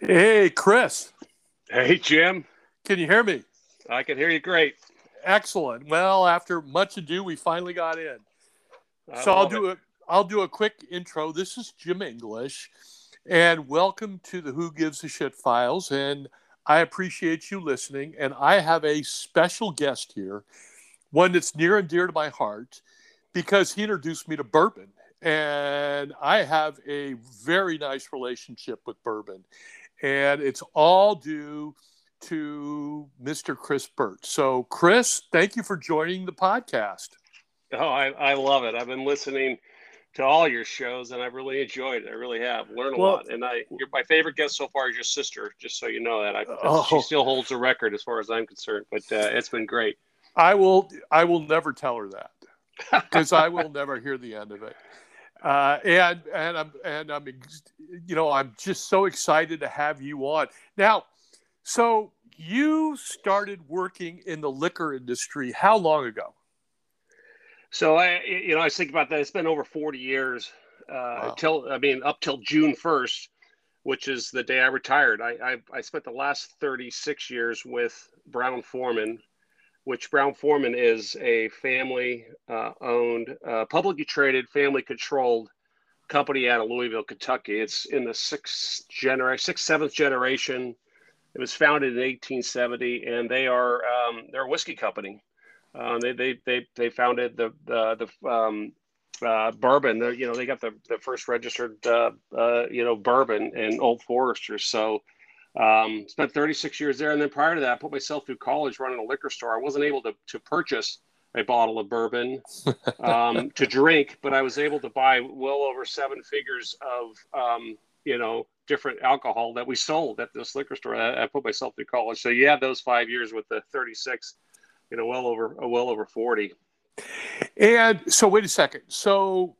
Hey, Chris. Hey, Jim. Can you hear me? I can hear you great. Excellent. Well, after much ado, we finally got in. I'll do a quick intro. This is Jim English, and welcome to the Who Gives a Shit Files. And I appreciate you listening. And I have a special guest here, one that's near and dear to my heart, because he introduced me to bourbon. And I have a very nice relationship with bourbon. And it's all due to Mr. Chris Burt. So, Chris, thank you for joining the podcast. Oh, I love it. I've been listening to all your shows, and I've really enjoyed it. I really have learned a lot. And you're my favorite guest so far is your sister, just so you know that. She still holds the record as far as I'm concerned, but it's been great. I will never tell her that, because I will never hear the end of it. And I'm, you know, I'm just so excited to have you on now. So you started working in the liquor industry how long ago? So I was thinking about that. It's been over 40 years up till June 1st, which is the day I retired. I spent the last 36 years with Brown-Forman, which Brown-Forman is a family-owned, publicly traded, family-controlled company out of Louisville, Kentucky. It's in the seventh generation. It was founded in 1870, and they are they're a whiskey company. They founded the bourbon. They got the first registered bourbon in Old Forester. So. Spent 36 years there, and then prior to that, I put myself through college running a liquor store. I wasn't able to purchase a bottle of bourbon to drink, but I was able to buy well over seven figures of different alcohol that we sold at this liquor store. I put myself through college, so you have those 5 years with the 36, well over 40. And so, wait a second. So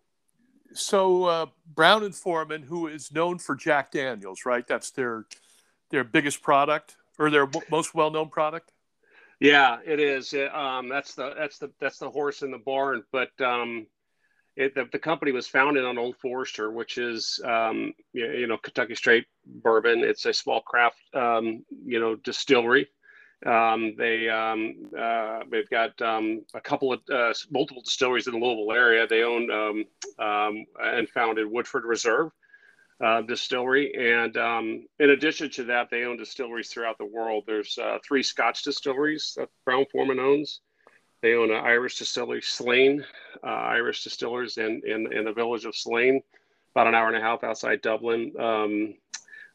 Brown and Forman, who is known for Jack Daniels, right? That's their biggest product, or their most well-known product? Yeah, it is. That's the horse in the barn. But the company was founded on Old Forester, which is Kentucky straight bourbon. It's a small craft distillery. They've got a couple of multiple distilleries in the Louisville area. They own and founded Woodford Reserve. Distillery, and in addition to that, they own distilleries throughout the world. There's three Scotch distilleries that Brown-Forman owns. They own an Irish distillery, Slane, Irish distillers in the village of Slane, about an hour and a half outside Dublin.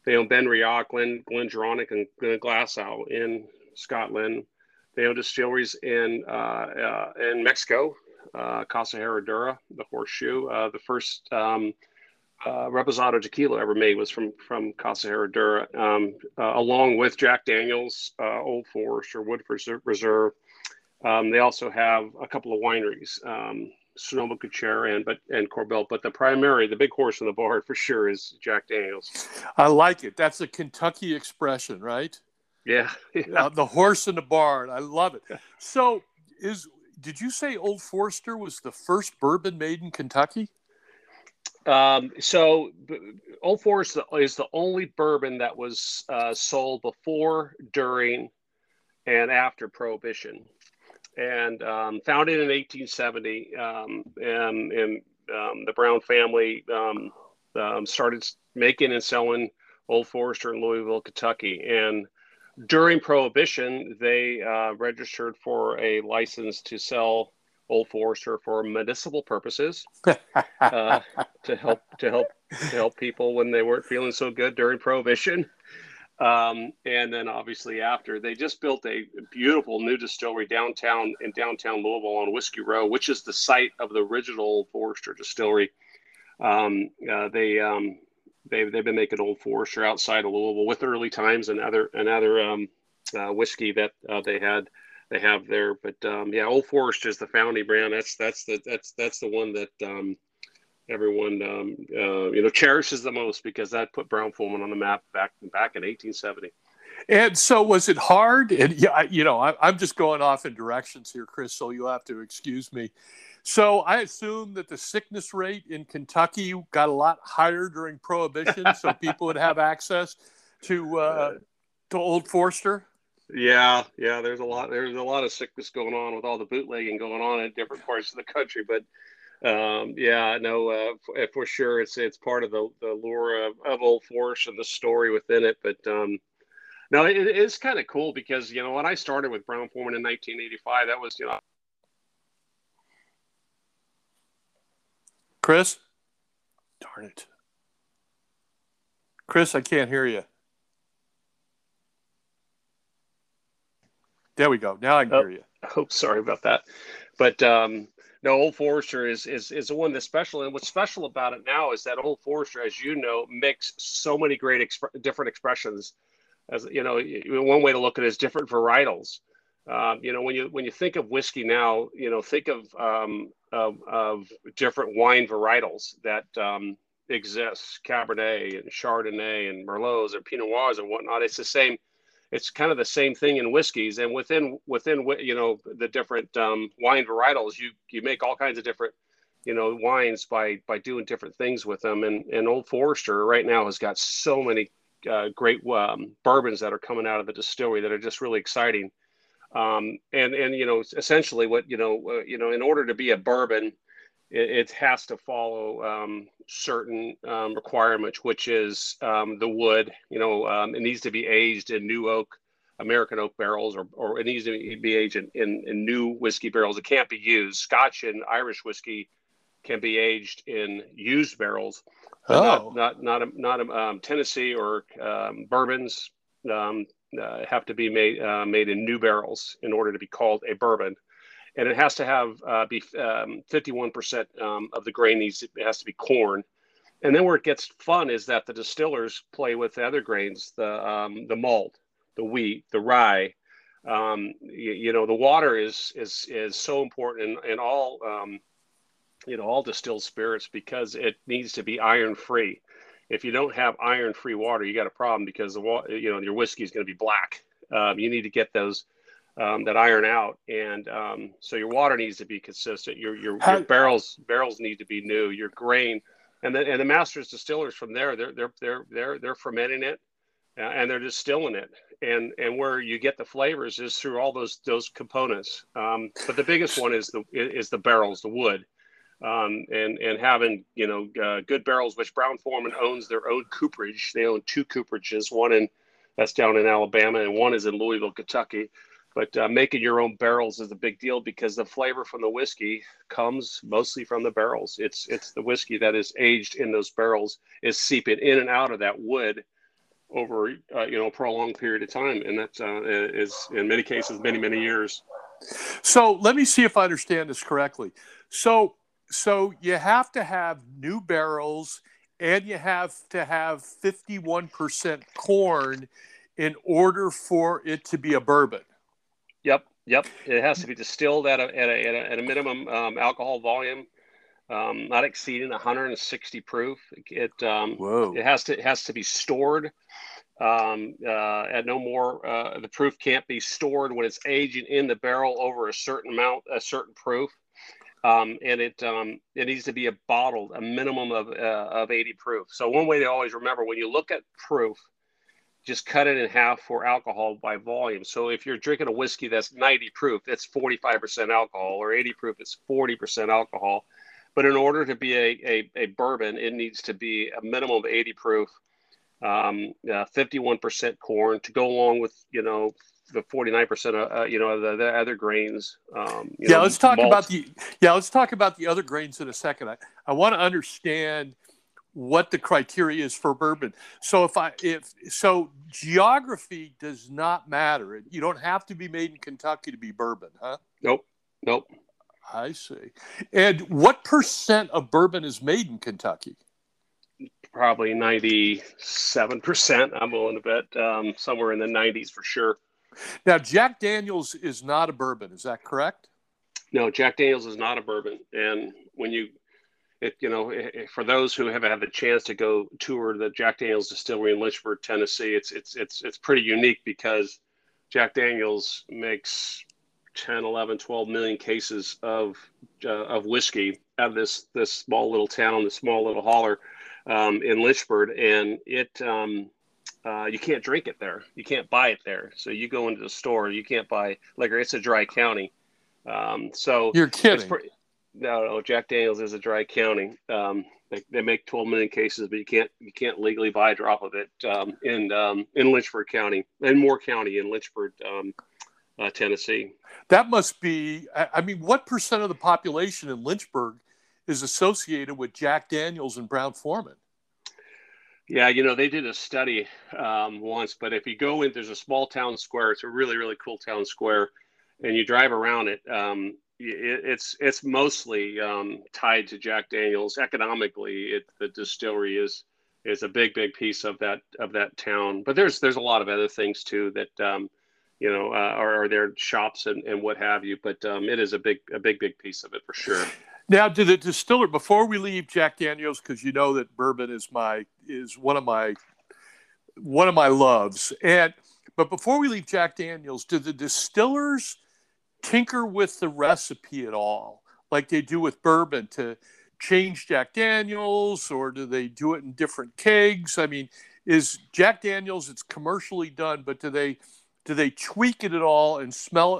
They own Benriach, Glendronach, and Glasgow in Scotland. They own distilleries in Mexico, Casa Herradura, the Horseshoe, the first. Reposado tequila ever made was from Casa Herradura, along with Jack Daniels, Old Forester, Woodford Reserve. They also have a couple of wineries, Sonoma Cutrer and Corbel. But the big horse in the barn for sure is Jack Daniels. I like it. That's a Kentucky expression, right? Yeah. The horse in the barn. I love it. So, did you say Old Forester was the first bourbon made in Kentucky? So Old Forester is the only bourbon that was sold before, during, and after Prohibition, and founded in 1870. And the Brown family started making and selling Old Forester in Louisville, Kentucky. And during Prohibition, they registered for a license to sell Old Forester for medicinal purposes, to help people when they weren't feeling so good during Prohibition, and then obviously after. They just built a beautiful new distillery downtown Louisville on Whiskey Row, which is the site of the original Old Forester distillery. They've been making Old Forester outside of Louisville with Early Times and other whiskey that they had. They have there, but Old Forester is the founding brand. That's the one that everyone cherishes the most, because that put Brown-Forman on the map back in 1870. And so, was it hard? And I'm just going off in directions here, Chris, so you'll have to excuse me. So I assume that the sickness rate in Kentucky got a lot higher during Prohibition, so people would have access to Old Forester? Yeah. There's a lot of sickness going on with all the bootlegging going on in different parts of the country. But for sure, it's part of the lure of Old Forester and the story within it. But it's kind of cool because when I started with Brown-Forman in 1985, that was Chris. Darn it, Chris, I can't hear you. There we go. Now I can hear you. Oh, sorry about that. But Old Forester is the one that's special. And what's special about it now is that Old Forester, as you know, makes so many great different expressions. As you know, one way to look at it is different varietals. When you think of whiskey now, think of different wine varietals that exist: Cabernet and Chardonnay and Merlots and Pinot Noirs and whatnot. It's the same. It's kind of the same thing in whiskeys, and within the different wine varietals, you make all kinds of different wines by doing different things with them. And Old Forester right now has got so many great bourbons that are coming out of the distillery that are just really exciting. Essentially, what in order to be a bourbon, it has to follow certain requirements, which is the wood. It needs to be aged in new oak, American oak barrels, or it needs to be aged in new whiskey barrels. It can't be used. Scotch and Irish whiskey can be aged in used barrels. Oh. Not Tennessee or bourbons have to be made in new barrels in order to be called a bourbon. And it has to have 51% of the grain has to be corn. And then where it gets fun is that the distillers play with the other grains, the malt, the wheat, the rye. The water is so important in all all distilled spirits because it needs to be iron free. If you don't have iron free water, you got a problem because your whiskey is going to be black. You need to get those. That iron out, and so your water needs to be consistent. Your barrels need to be new. Your grain, and the masters distillers from there, they're fermenting it, and they're distilling it, and where you get the flavors is through all those components. But the biggest one is the barrels, the wood, and having good barrels, which Brown-Forman owns their own cooperage. They own two cooperages, that's down in Alabama, and one is in Louisville, Kentucky. But making your own barrels is a big deal because the flavor from the whiskey comes mostly from the barrels. It's the whiskey that is aged in those barrels is seeping in and out of that wood over a prolonged period of time, and that is in many cases many years. So let me see if I understand this correctly. So you have to have new barrels, and you have to have 51% corn in order for it to be a bourbon. Yep. It has to be distilled at a minimum alcohol volume, not exceeding 160 proof. It has to be stored at no more. The proof can't be stored when it's aging in the barrel over a certain proof, and it needs to be bottled a minimum of 80 proof. So one way to always remember when you look at proof. Just cut it in half for alcohol by volume. So if you're drinking a whiskey that's 90 proof, it's 45% alcohol, or 80 proof, it's 40% alcohol. But in order to be a bourbon, it needs to be a minimum of 80 proof, 51% corn to go along with, the 49%, the other grains. Let's talk about the other grains in a second. I want to understand what the criteria is for bourbon. So so geography does not matter. You don't have to be made in Kentucky to be bourbon, huh? Nope. I see. And what % of bourbon is made in Kentucky? Probably 97%. I'm willing to bet somewhere in the 90s for sure. Now, Jack Daniels is not a bourbon. Is that correct? No, Jack Daniels is not a bourbon. And when you for those who have had the chance to go tour the Jack Daniels distillery in Lynchburg, Tennessee, it's pretty unique because Jack Daniels makes 10, 11, 12 million cases of whiskey out of this small little town, this small little holler in Lynchburg, and it You can't drink it there. You can't buy it there. So you go into the store, you can't buy liquor. It's a dry county. So you're kidding. No, Jack Daniels is a dry county. They make 12 million cases, but you can't legally buy a drop of it in Lynchburg County, in Moore County, in Lynchburg, Tennessee. That must be, I mean, what percent of the population in Lynchburg is associated with Jack Daniels and Brown-Forman? Yeah, you know, they did a study once, but if you go in, there's a small town square. It's a really, really cool town square, and you drive around it. It's mostly tied to Jack Daniels economically. The distillery is a big piece of that town. But there's a lot of other things too that are their shops and what have you. But it is a big piece of it for sure. Now, to the distiller, before we leave Jack Daniels, because you know that bourbon is one of my loves. But before we leave Jack Daniels, do the distillers tinker with the recipe at all, like they do with bourbon, to change Jack Daniels, or do they do it in different kegs? I mean, is Jack Daniels, it's commercially done, but do they tweak it at all and sell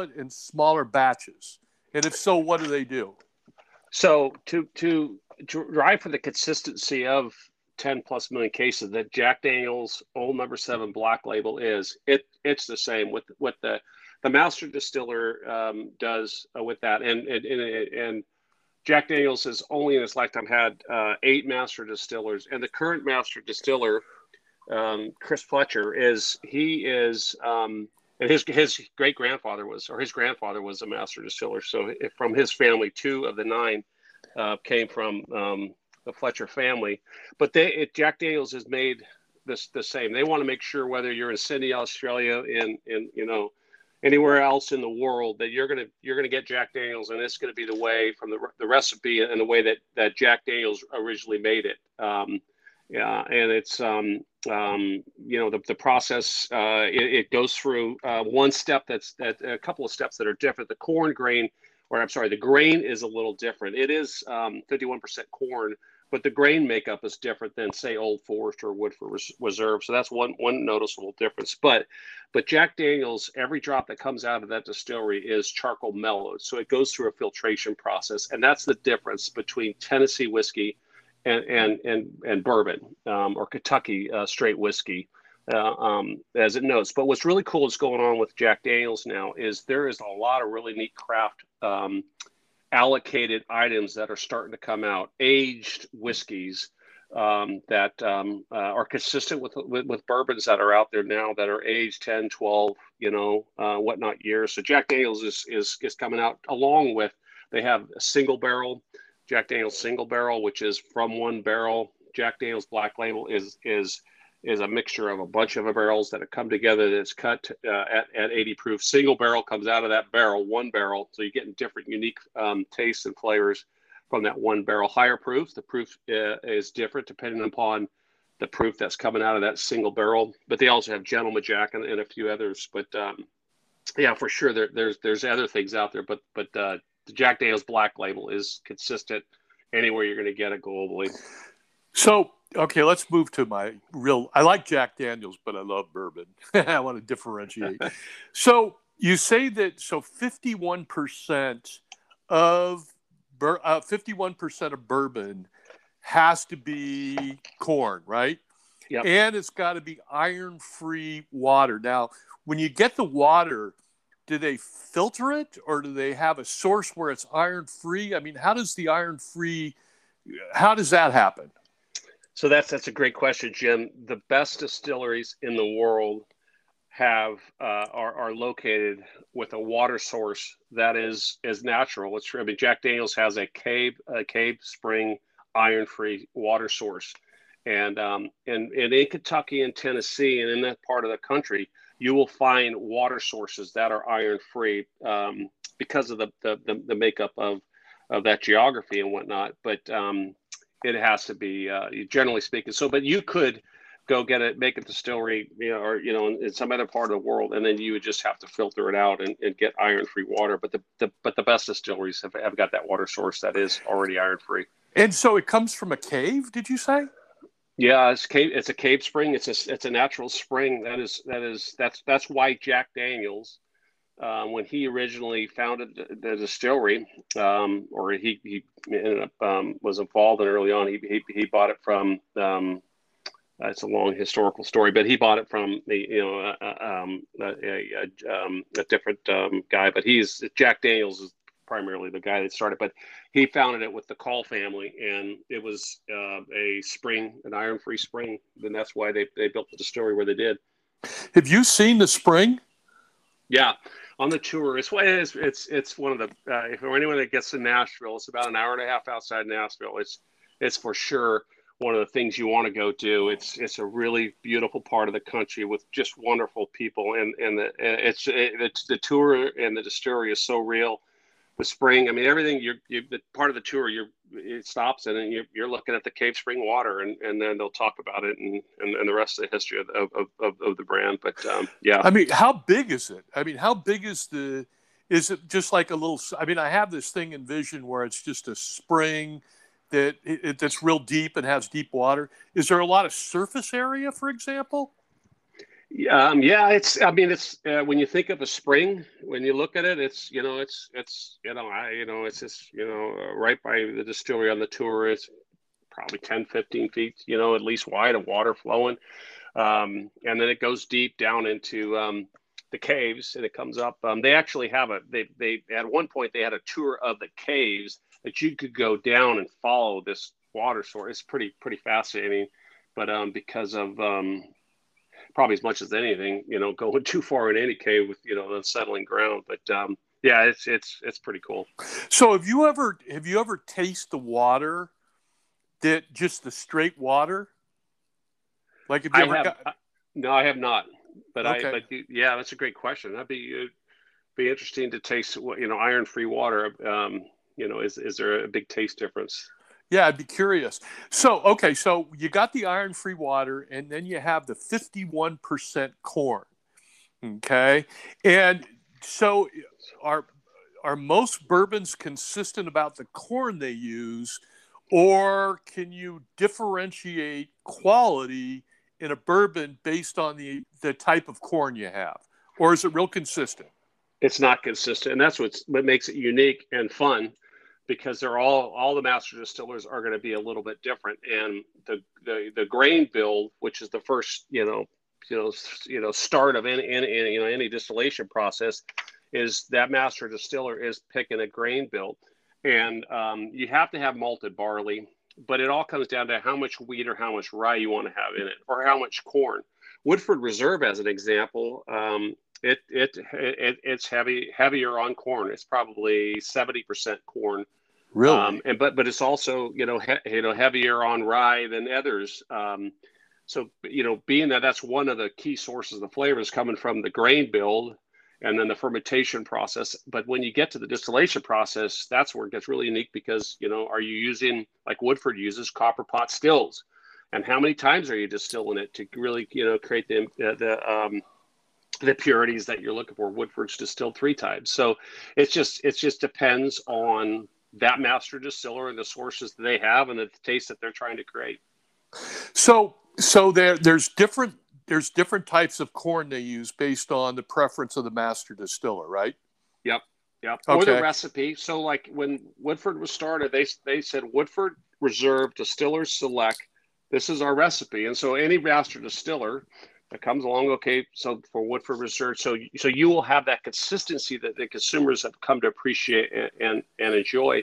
it in smaller batches? And if so, what do they do? So to drive for the consistency of 10 plus million cases that Jack Daniel's Old No. 7 Black Label is, it's the same with what the master distiller does with that. And Jack Daniel's has only in its lifetime had 8 master distillers, and the current master distiller, Chris Fletcher, and his great-grandfather was a master distiller. So from his family, 2 of the 9 came from the Fletcher family. But Jack Daniels has made this the same. They want to make sure, whether you're in Sydney, Australia, in anywhere else in the world, that you're gonna get Jack Daniels, and it's gonna be the way from the recipe and the way that Jack Daniels originally made it. And it's the process. It goes through one step that's a couple of steps that are different. The grain is a little different. It is 51% corn, but the grain makeup is different than, say, Old Forester or Woodford Reserve. So that's one noticeable difference. But Jack Daniels, every drop that comes out of that distillery is charcoal mellowed. So it goes through a filtration process, and that's the difference between Tennessee whiskey and bourbon, or Kentucky straight whiskey, as it notes. But what's really cool is going on with Jack Daniels now is there is a lot of really neat craft allocated items that are starting to come out, aged whiskeys that are consistent with bourbons that are out there now that are aged 10, 12, whatnot years. So Jack Daniels is coming out along with, they have a single barrel, Jack Daniel's Single Barrel, which is from one barrel. Jack Daniel's Black Label is a mixture of a bunch of barrels that have come together, that's cut at 80 proof. Single barrel comes out of that barrel, one barrel. So you're getting different, unique tastes and flavors from that one barrel. Higher proof, the proof is different depending upon the proof that's coming out of that single barrel. But they also have Gentleman Jack and a few others. But for sure, there's other things out there. But the Jack Daniel's Black Label is consistent anywhere you're going to get it globally. So, okay, let's move to I like Jack Daniel's, but I love bourbon. I want to differentiate. So you say that, 51% of bourbon has to be corn, right? Yep. And it's got to be iron-free water. Now, when you get the water, do they filter it, or do they have a source where it's iron-free? I mean, how does that happen? So that's a great question, Jim. The best distilleries in the world are located with a water source that is natural. Jack Daniels has a cave spring iron-free water source. And in Kentucky and Tennessee and in that part of the country, you will find water sources that are iron-free because of the makeup of that geography and whatnot. But it has to be, generally speaking. So, but you could go get it, make a distillery, in some other part of the world, and then you would just have to filter it out and get iron-free water. But the best distilleries have got that water source that is already iron-free. And so it comes from a cave, did you say? Yeah, it's a cave spring. It's a natural spring. That's why Jack Daniels, when he originally founded the distillery, or he ended up was involved in early on. He bought it from. It's a long historical story, but he bought it from a different guy. But Jack Daniels is primarily the guy that started, but he founded it with the Call family, and it was a spring, an iron-free spring, and that's why they built the distillery where they did. Have you seen the spring? Yeah, on the tour, it's one of the. For anyone that gets to Nashville, it's about an hour and a half outside Nashville. It's for sure one of the things you want to go do. It's a really beautiful part of the country with just wonderful people, and the tour and the distillery is so real. The spring, I mean, everything. The part of the tour, it stops, and then you're looking at the cave spring water, and then they'll talk about it and the rest of the history of the brand. But yeah, I mean, how big is it? I mean, how big is the? Is it just like a little? I mean, I have this thing in vision where it's just a spring that's real deep and has deep water. Is there a lot of surface area, for example? Yeah, when you think of a spring, when you look at it, right by the distillery on the tour, it's probably 10, 15 feet, at least wide of water flowing. And then it goes deep down into the caves, and it comes up. They actually have they at one point, they had a tour of the caves that you could go down and follow this water source. It's pretty fascinating, but because of, probably as much as anything, going too far in any cave with, unsettling ground. But yeah, it's pretty cool. So have you ever tasted the water that just the straight water? Like, no, I have not, but okay. Yeah, that's a great question. That'd be interesting to taste, iron-free water. Is there a big taste difference? Yeah, I'd be curious. So, okay, so you got the iron-free water, and then you have the 51% corn, okay? And so are most bourbons consistent about the corn they use, or can you differentiate quality in a bourbon based on the type of corn you have, or is it real consistent? It's not consistent, and that's what makes it unique and fun. Because they're all the master distillers are going to be a little bit different, and the grain build, which is the first start of any distillation process, is that master distiller is picking a grain build, and you have to have malted barley, but it all comes down to how much wheat or how much rye you want to have in it, or how much corn. Woodford Reserve, as an example. It's heavier on corn. It's probably 70% corn. Really? But it's also heavier on rye than others. So being that's one of the key sources of the flavors coming from the grain build and then the fermentation process. But when you get to the distillation process, that's where it gets really unique because are you using, like Woodford uses, copper pot stills, and how many times are you distilling it to really create the purities that you're looking for? Woodford's distilled 3 times. So it just depends on that master distiller and the sources that they have and the taste that they're trying to create. So there's different types of corn they use based on the preference of the master distiller, right? Yep. Okay. Or the recipe. So like when Woodford was started, they said Woodford Reserve Distillers Select, this is our recipe. And so any master distiller that comes along, okay, so for Woodford Reserve, so you will have that consistency that the consumers have come to appreciate and enjoy.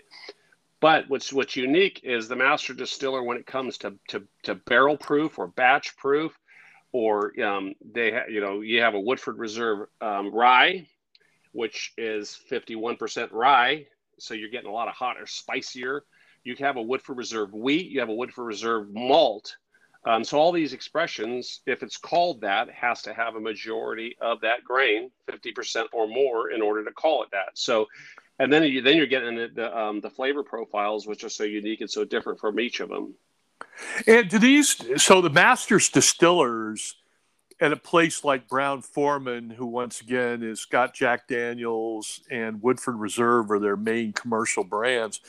But what's unique is the master distiller, when it comes to barrel proof or batch proof, or you have a Woodford Reserve rye, which is 51% rye, so you're getting a lot of hotter, spicier. You have a Woodford Reserve wheat, you have a Woodford Reserve malt. So all these expressions, if it's called that, has to have a majority of that grain, 50% or more, in order to call it that. So, and then you're getting the flavor profiles, which are so unique and so different from each of them. And so the master's distillers at a place like Brown-Forman, who once again has got Jack Daniels and Woodford Reserve are their main commercial brands,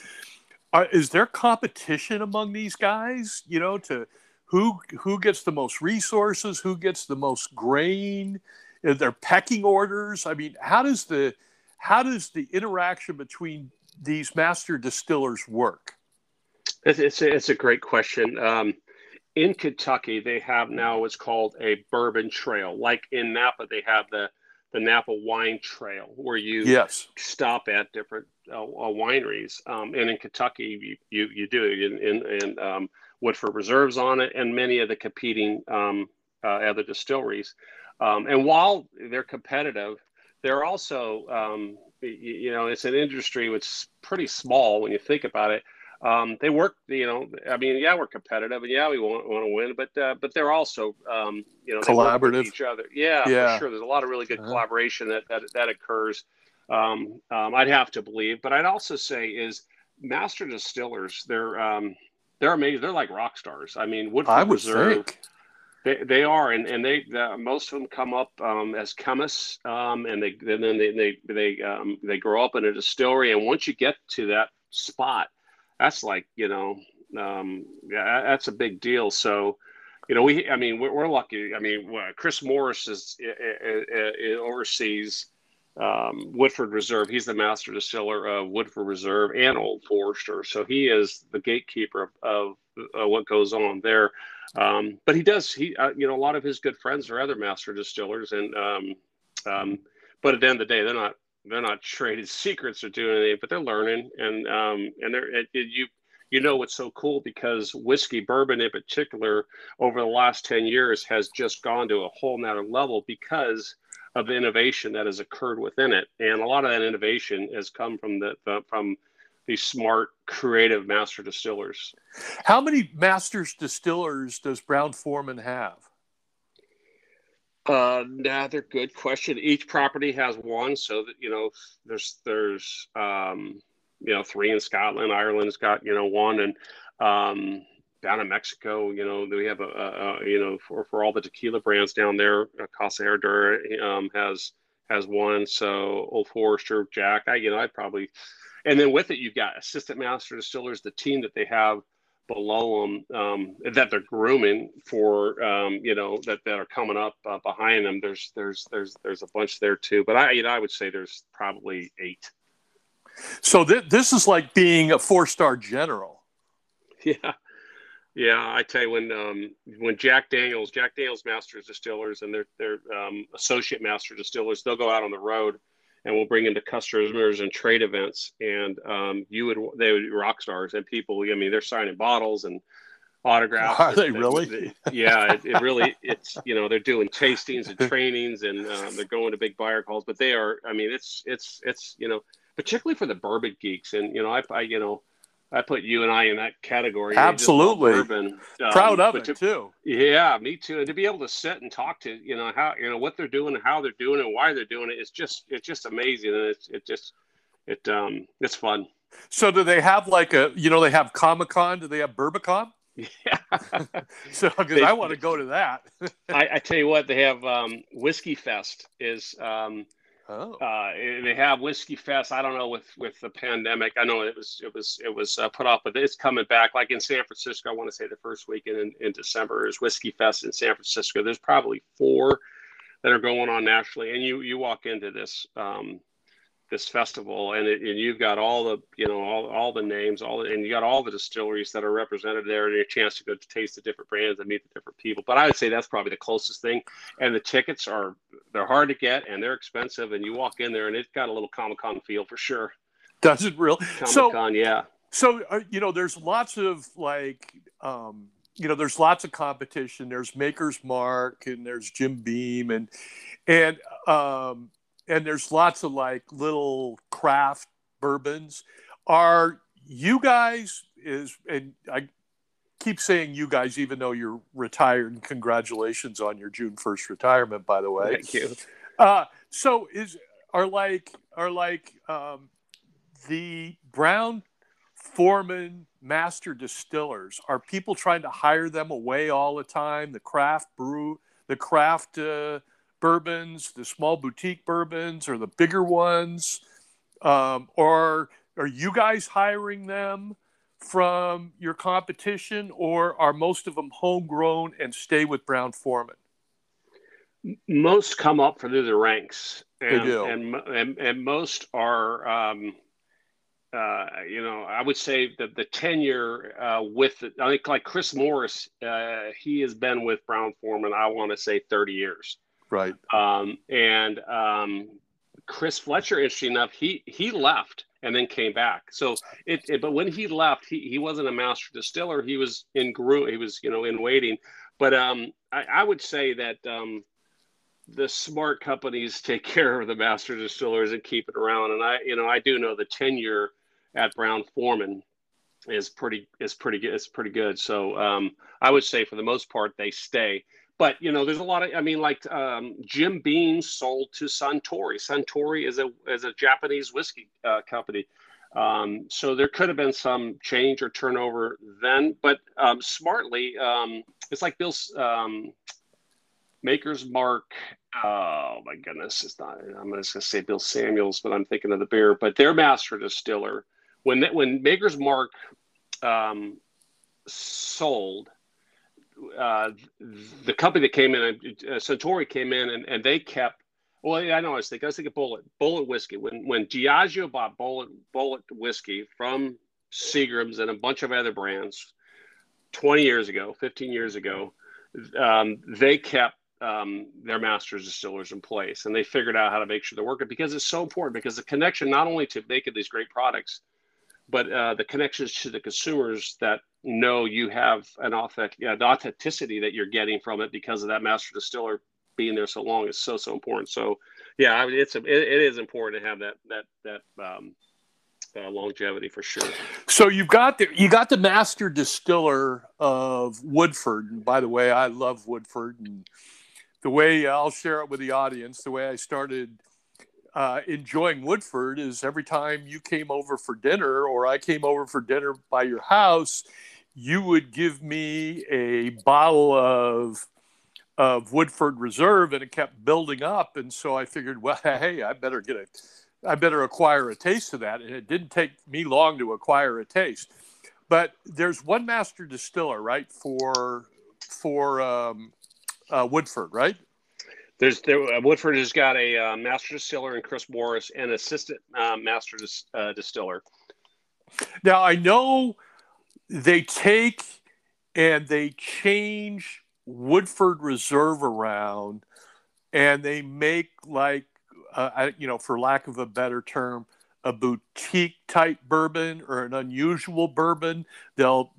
is there competition among these guys, to who gets the most resources, who gets the most grain, their pecking orders. I mean, how does the interaction between these master distillers work? It's a great question. In Kentucky, they have now what's called a bourbon trail. Like in Napa, they have the Napa wine trail where you stop at different wineries. And in Kentucky, you do it. And Woodford Reserve's on it, and many of the competing other distilleries. And while they're competitive, they're also, it's an industry which is pretty small when you think about it. They work, we're competitive, and we want to win, but they're also, collaborative, they work with each other. Yeah, for sure. There's a lot of really good collaboration that occurs. I'd have to believe, but I'd also say is master distillers. They're amazing. They're like rock stars. I mean, Woodford Reserve, they are, and they most of them come up as chemists, and then they grow up in a distillery, and once you get to that spot. That's like, that's a big deal. So, we're lucky. I mean, Chris Morris oversees Woodford Reserve. He's the master distiller of Woodford Reserve and Old Forester. So he is the gatekeeper of what goes on there. But he does, a lot of his good friends are other master distillers. And but at the end of the day, they're not traded secrets or doing anything, but they're learning. And you know, what's so cool because whiskey, bourbon in particular, over the last 10 years has just gone to a whole nother level because of the innovation that has occurred within it. And a lot of that innovation has come from from these smart, creative master distillers. How many master distillers does Brown-Forman have? Another good question. Each property has one, so that there's three in Scotland. Ireland's got one, and down in Mexico, we have a for all the tequila brands down there, Casa Herradura has one. So Old Forester, Jack, and then with it you've got assistant master distillers, the team that they have below them that they're grooming for, that are coming up behind them. There's a bunch there too, but I would say there's probably 8. So this is like being a 4-star general. Yeah. I tell you, when Jack Daniels master distillers and their associate master distillers, they'll go out on the road and we'll bring into customers and trade events, and they would rock stars and people. I mean, they're signing bottles and autographs. Are they really? Yeah, it really. It's they're doing tastings and trainings, and they're going to big buyer calls. But they are. I mean, it's particularly for the bourbon geeks, and I put you and I in that category. Absolutely. Proud of it too. Yeah, me too. And to be able to sit and talk to, how, what they're doing and how they're doing it and why they're doing it. It's just amazing. And it's fun. So do they have like they have Comic-Con, do they have Burbicon? Yeah. So, because I want to go to that. I tell you what, they have Whiskey Fest is, they have Whiskey Fest. I don't know with the pandemic. I know it was put off, but it's coming back. Like in San Francisco, I want to say the first weekend in December is Whiskey Fest in San Francisco. There's probably 4 that are going on nationally. And you walk into this festival, and you've got all the all the names, and you got all the distilleries that are represented there, and a chance to go to taste the different brands and meet the different people. But I would say that's probably the closest thing. And the tickets they're hard to get and they're expensive. And you walk in there, and it's got a little Comic-Con feel for sure. Does it really? Comic-Con, yeah. So there's lots of there's lots of competition. There's Maker's Mark, and there's Jim Beam, and there's lots of like little craft bourbons. Are you guys and I keep saying you guys, even though you're retired, and congratulations on your June 1st retirement, by the way. Thank you. So are the Brown-Forman master distillers, are people trying to hire them away all the time? The craft brew, the craft, bourbons, the small boutique bourbons, or the bigger ones, or are you guys hiring them from your competition, or are most of them homegrown and stay with Brown-Forman? Most come up through the ranks. They do. And most are, you know, I would say that the tenure with, I think, like Chris Morris, he has been with Brown-Forman, I want to say 30 years. Right. Chris Fletcher, interesting enough, he left and then came back. So but when he left, he wasn't a master distiller. He was in group. He was, you know, in waiting. But I would say that the smart companies take care of the master distillers and keep it around. And I do know the tenure at Brown-Forman is pretty good. So I would say for the most part they stay. But, you know, there's a lot of, I mean, like Jim Beam sold to Suntory. Suntory is a Japanese whiskey company. So there could have been some change or turnover then. But smartly, it's like Bill's Maker's Mark. Oh, my goodness. It's not, I'm just going to say Bill Samuels, but I'm thinking of the beer. But their master distiller, when Maker's Mark sold, the company that came in, Suntory came in, and they kept. Well, I know. I was thinking Bulleit whiskey. When Diageo bought Bulleit whiskey from Seagram's and a bunch of other brands, 20 years ago, 15 years ago, they kept their master distillers in place, and they figured out how to make sure they work it, because it's so important. Because the connection, not only to making these great products, but the connections to the consumers that know you have the authenticity that you're getting from it because of that master distiller being there so long is so important. So, yeah, I mean, it is important to have that longevity for sure. So you got the master distiller of Woodford. And by the way, I love Woodford, and the way I'll share it with the audience, the way I started enjoying Woodford is every time you came over for dinner, or I came over for dinner by your house, you would give me a bottle of Woodford Reserve, and it kept building up. And so I figured, well, hey, I better acquire a taste of that. And it didn't take me long to acquire a taste. But there's one master distiller, right, for Woodford, right? Woodford has got a master distiller and Chris Morris, and assistant master distiller. Now, I know they take and they change Woodford Reserve around, and they make, like, you know, for lack of a better term, a boutique type bourbon or an unusual bourbon. They'll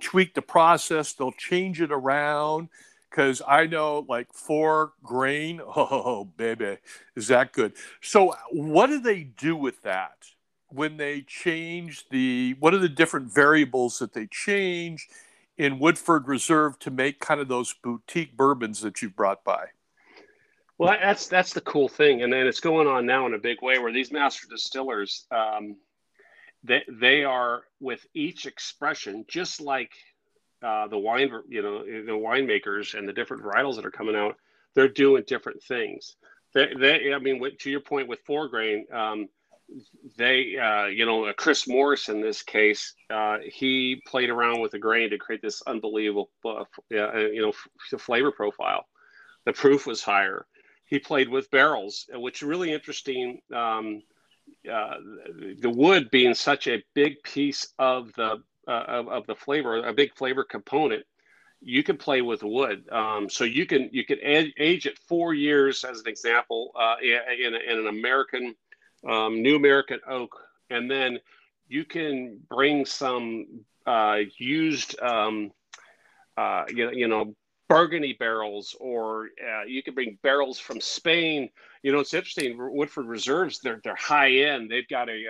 tweak the process. They'll change it around. Because I know, like, 4 grain, oh, baby, is that good. So what do they do with that when they change what are the different variables that they change in Woodford Reserve to make kind of those boutique bourbons that you've brought by? Well, that's the cool thing. And then it's going on now in a big way, where these master distillers, they are, with each expression, just like the wine, you know, the winemakers and the different varietals that are coming out, they're doing different things. I mean, to your point with 4 grain, you know, Chris Morris in this case, he played around with the grain to create this unbelievable, you know, flavor profile. The proof was higher. He played with barrels, which is really interesting. The wood being such a big piece of the flavor, a big flavor component, you can play with wood. So you can age it 4 years, as an example, in an American, new American oak, and then you can bring some used, you know, Burgundy barrels, or you can bring barrels from Spain. You know, it's interesting. Woodford Reserves, they're high end. They've got a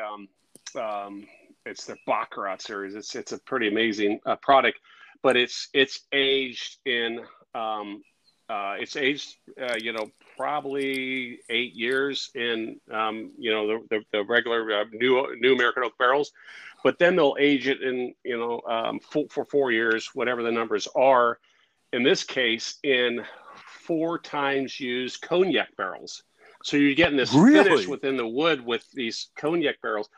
it's their Baccarat series. It's a pretty amazing product, but it's aged in you know, probably 8 years in you know, the regular new American oak barrels, but then they'll age it in, you know, for 4 years, whatever the numbers are. In this case, in 4 times used cognac barrels. So you're getting this finish within the wood with these cognac barrels.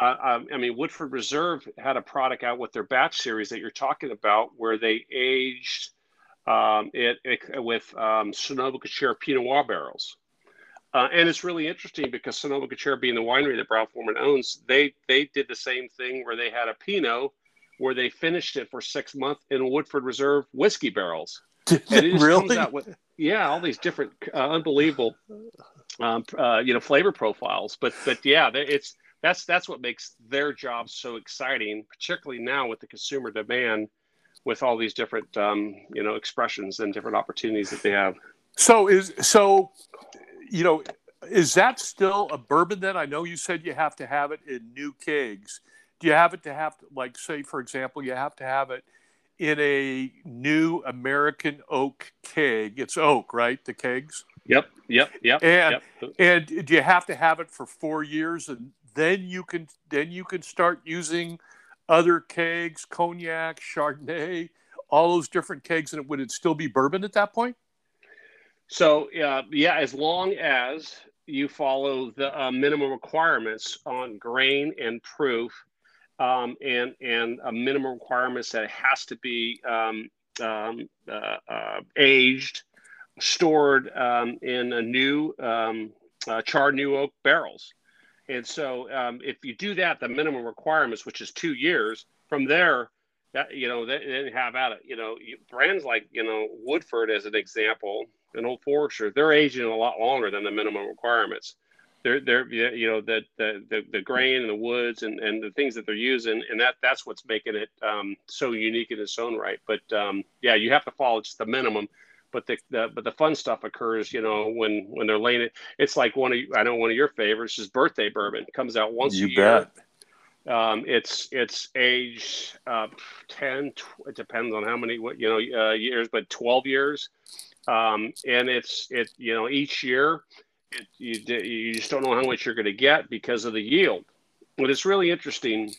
I mean, Woodford Reserve had a product out with their batch series that you're talking about, where they aged it with Sonoma Cutrer Pinot Noir barrels. And it's really interesting because Sonoma Cutrer, being the winery that Brown-Forman owns, they did the same thing where they had a Pinot where they finished it for 6 months in Woodford Reserve whiskey barrels. And it just really comes out with, yeah, all these different unbelievable flavor profiles. But yeah, that's what makes their job so exciting, particularly now with the consumer demand, with all these different expressions and different opportunities that they have. Is that still a bourbon then? I know you said you have to have it in new kegs. Do you have it to have, like, say, for example, you have to have it in a new American oak keg? It's oak, right? The kegs? Yep. And do you have to have it for 4 years, and then you can start using other kegs, cognac, Chardonnay, all those different kegs, and would it still be bourbon at that point? So, as long as you follow the minimum requirements on grain and proof, and minimum requirements that it has to be aged, stored in a new charred new oak barrels. And so if you do that, the minimum requirements, which is 2 years, from there, they have at it. Brands like, Woodford, as an example, and Old Forester, they're aging a lot longer than the minimum requirements. They're the grain and the woods and the things that they're using, and that's what's making it so unique in its own right. But you have to follow just the minimum. But the fun stuff occurs, when they're laying it. It's like one of your favorites is birthday bourbon. It comes out once a year. You bet. It's aged 10. It depends on how many years, but 12 years. And it's each year, you just don't know how much you're going to get because of the yield. But it's really interesting,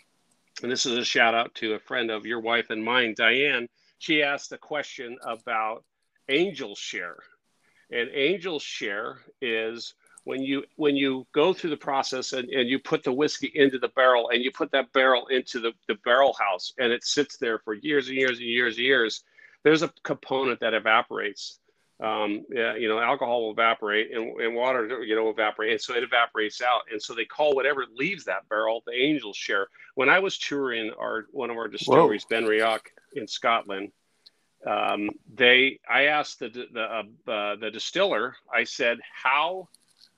and this is a shout out to a friend of your wife and mine, Diane. She asked a question about angel share, and angel share is when you go through the process and you put the whiskey into the barrel, and you put that barrel into the barrel house, and it sits there for years and years and years and years. There's a component that evaporates. Alcohol will evaporate, and water evaporate, and so it evaporates out, and so they call whatever leaves that barrel the angel share. When I was touring one of our distilleries, Benriach in Scotland, I asked the distiller. I said,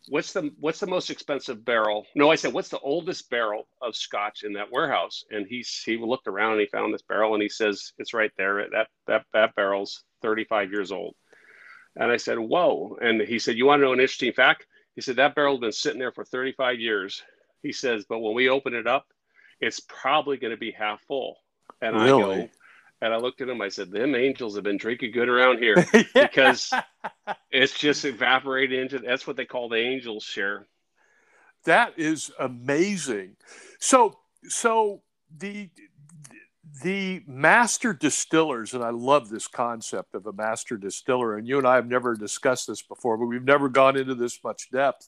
what's the most expensive barrel? No, I said, what's the oldest barrel of Scotch in that warehouse? And he looked around and he found this barrel, and he says, it's right there. That barrel's 35 years old. And I said, whoa. And he said, you want to know an interesting fact? He said, that barrel's been sitting there for 35 years. He says, but when we open it up, it's probably going to be half full. And really? And I looked at him, I said, them angels have been drinking good around here, because it's just evaporated into, that's what they call the angel share. That is amazing. So the master distillers, and I love this concept of a master distiller, and you and I have never discussed this before, but we've never gone into this much depth.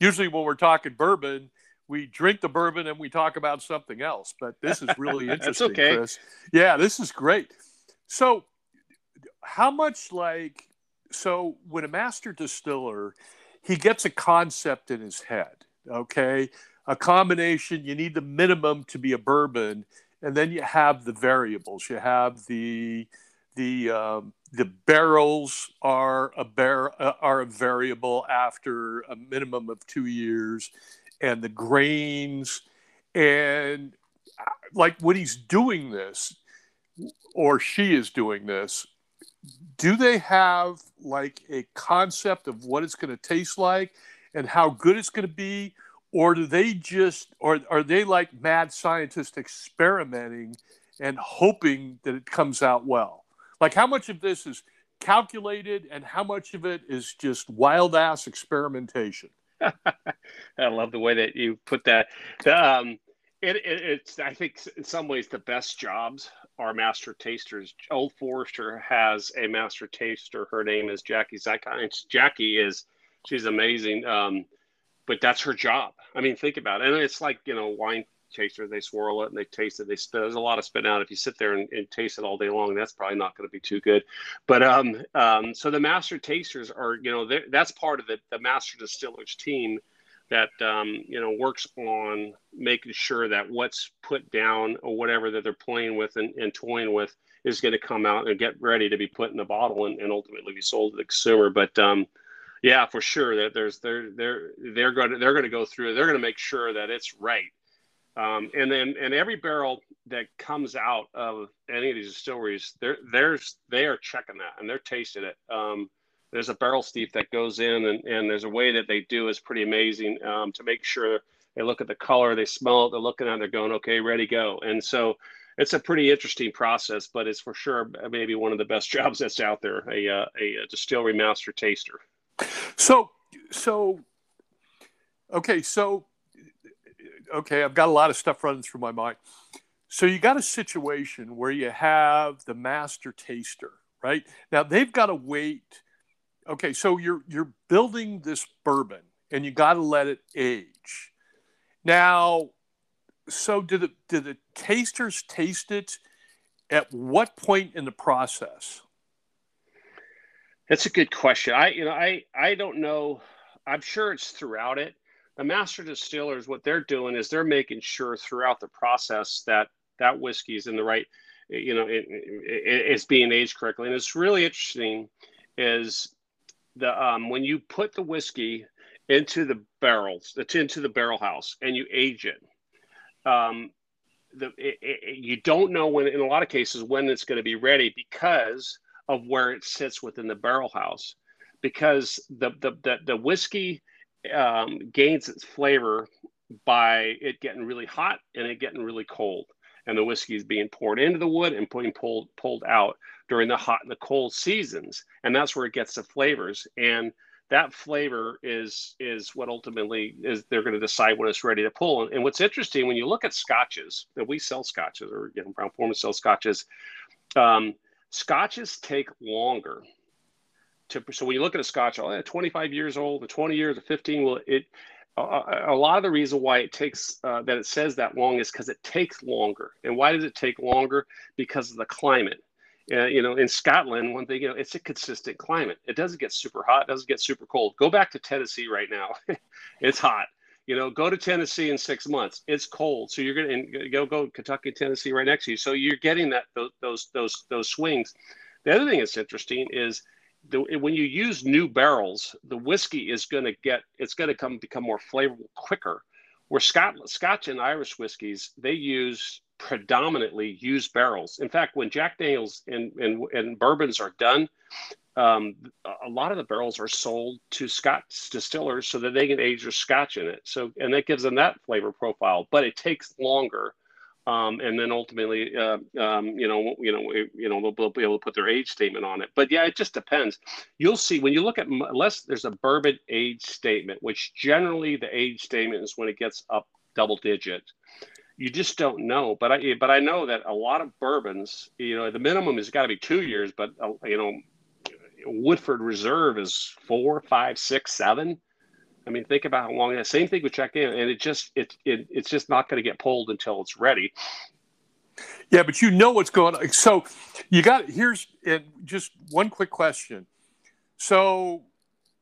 Usually when we're talking bourbon, we drink the bourbon and we talk about something else, but this is really interesting. That's okay. Chris. Yeah, this is great. So how much when a master distiller, he gets a concept in his head, okay? A combination, you need the minimum to be a bourbon, and then you have the variables. You have the barrels are a variable after a minimum of 2 years, and the grains, and like when he's doing this, or she is doing this, do they have like a concept of what it's going to taste like and how good it's going to be? Or do they just, or are they like mad scientists experimenting and hoping that it comes out well? Like, how much of this is calculated and how much of it is just wild ass experimentation? I love the way that you put that. It's I think in some ways the best jobs are master tasters. Old Forester has a master taster. Her name is Jackie Zeck. She's amazing. But that's her job. I mean, think about it. And it's like, wine chasers, they swirl it and they taste it. They spit. There's a lot of spit out. If you sit there and taste it all day long, that's probably not going to be too good. But so the master tasters are, you know, that's part of the master distillers team that, you know, works on making sure that what's put down or whatever that they're playing with and toying with is going to come out and get ready to be put in the bottle and ultimately be sold to the consumer. But yeah, for sure that they're going to go through. They're going to make sure that it's right. And every barrel that comes out of any of these distilleries, they are checking that and they're tasting it. There's a barrel steep that goes in and there's a way that they do is pretty amazing to make sure they look at the color, they smell it, they're looking at it, they're going, okay, ready, go. And so it's a pretty interesting process, but it's for sure maybe one of the best jobs that's out there, a distillery master taster. So, okay, I've got a lot of stuff running through my mind. So you got a situation where you have the master taster, right? Now they've got to wait. Okay, so you're building this bourbon and you got to let it age. Now, so do the tasters taste it at what point in the process? That's a good question. I don't know. I'm sure it's throughout it. The master distillers, what they're doing is they're making sure throughout the process that whiskey is in the right, you know, it's being aged correctly. And it's really interesting is the when you put the whiskey into the barrels, into the barrel house, and you age it. You don't know when, in a lot of cases, when it's going to be ready because of where it sits within the barrel house, because the whiskey gains its flavor by it getting really hot and it getting really cold, and the whiskey is being poured into the wood and being pulled out during the hot and the cold seasons, and that's where it gets the flavors. And that flavor is what ultimately is they're going to decide when it's ready to pull. And what's interesting when you look at scotches, that we sell scotches, or you know, Brown-Forman sells scotches. Scotches take longer. So when you look at a Scotch, 25 years old, or 20 years, or 15, well, a lot of the reason why it takes that it says that long is because it takes longer. And why does it take longer? Because of the climate. You know, in Scotland, one thing, you know, it's a consistent climate. It doesn't get super hot. It doesn't get super cold. Go back to Tennessee right now. It's hot. You know, go to Tennessee in 6 months. It's cold, so you're gonna go Kentucky, Tennessee right next to you. So you're getting that those swings. The other thing that's interesting is when you use new barrels, the whiskey is gonna become more flavorful quicker. Where Scotch and Irish whiskeys, they use predominantly used barrels. In fact, when Jack Daniels and bourbons are done, a lot of the barrels are sold to Scotch distillers so that they can age their Scotch in it. So, and that gives them that flavor profile, but it takes longer. And then ultimately, they'll be able to put their age statement on it. But yeah, it just depends. You'll see when you look at, unless there's a bourbon age statement, which generally the age statement is when it gets up double digit. You just don't know, but I know that a lot of bourbons, you know, the minimum has got to be 2 years, but you know, Woodford Reserve is 4, 5, 6, 7. I mean, think about how long that. Same thing with Jack Daniels, and it's just not going to get pulled until it's ready. Yeah, but you know what's going on. So you got just one quick question. So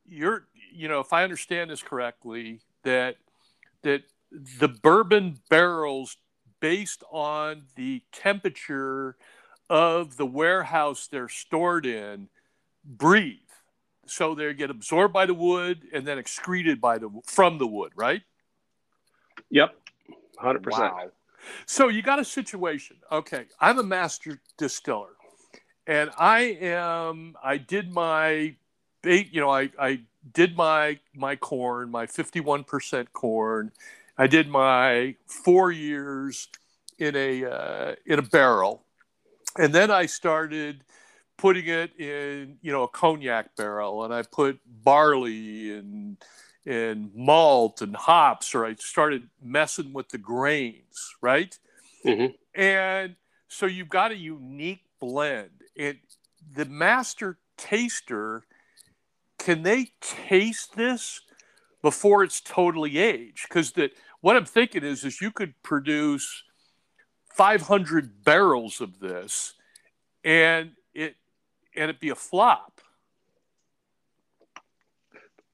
if I understand this correctly, that the bourbon barrels, based on the temperature of the warehouse they're stored in, breathe, so they get absorbed by the wood and then excreted from the wood, right? Yep, 100%. Wow. So you got a situation. Okay, I'm a master distiller, and I did my corn, my 51% corn. I did my 4 years in a barrel, and then I started putting it in, you know, a cognac barrel, and I put barley and malt and hops, or I started messing with the grains, right? Mm-hmm. And so you've got a unique blend. And the master taster, can they taste this before it's totally aged? Because what I'm thinking is you could produce 500 barrels of this and it'd be a flop.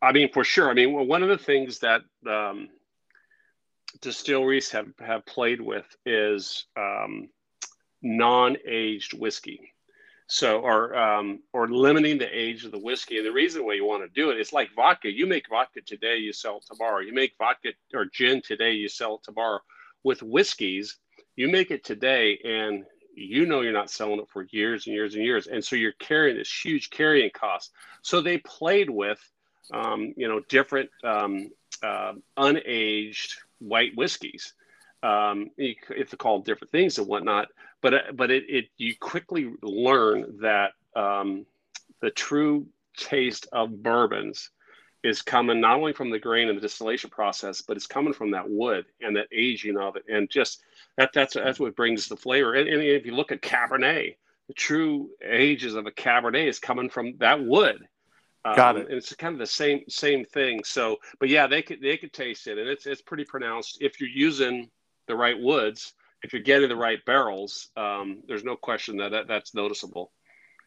I mean, for sure. I mean, one of the things that distilleries have played with is non-aged whiskey. So, or limiting the age of the whiskey. And the reason why you want to do it, it's like vodka. You make vodka today, you sell it tomorrow. You make vodka or gin today, you sell it tomorrow. With whiskeys, you make it today and you know you're not selling it for years and years and years. And so you're carrying this huge carrying cost. So they played with, different unaged white whiskeys. It's called different things and whatnot, but you quickly learn that the true taste of bourbons is coming not only from the grain and the distillation process, but it's coming from that wood and that aging of it, and just that's what brings the flavor. And if you look at Cabernet, the true ages of a Cabernet is coming from that wood. Got it. And it's kind of the same thing. So, but yeah, they could taste it, and it's pretty pronounced if you're using the right woods. If you're getting the right barrels, there's no question that's noticeable.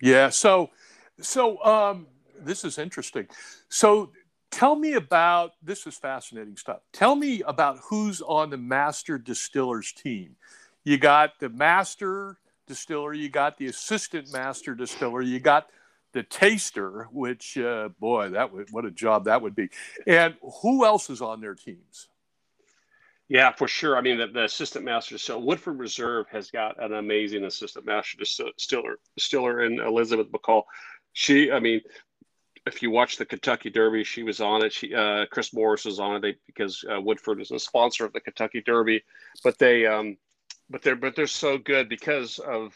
Yeah. So this is interesting. So tell me about, this is fascinating stuff. Tell me about who's on the master distiller's team. You got the master distiller, you got the assistant master distiller, you got the taster, which what a job that would be. And who else is on their teams? Yeah, for sure. I mean, the assistant master. So Woodford Reserve has got an amazing assistant master distiller in Elizabeth McCall. She, I mean, if you watch the Kentucky Derby, she was on it. She, Chris Morris was on it because Woodford is a sponsor of the Kentucky Derby, but they're so good because of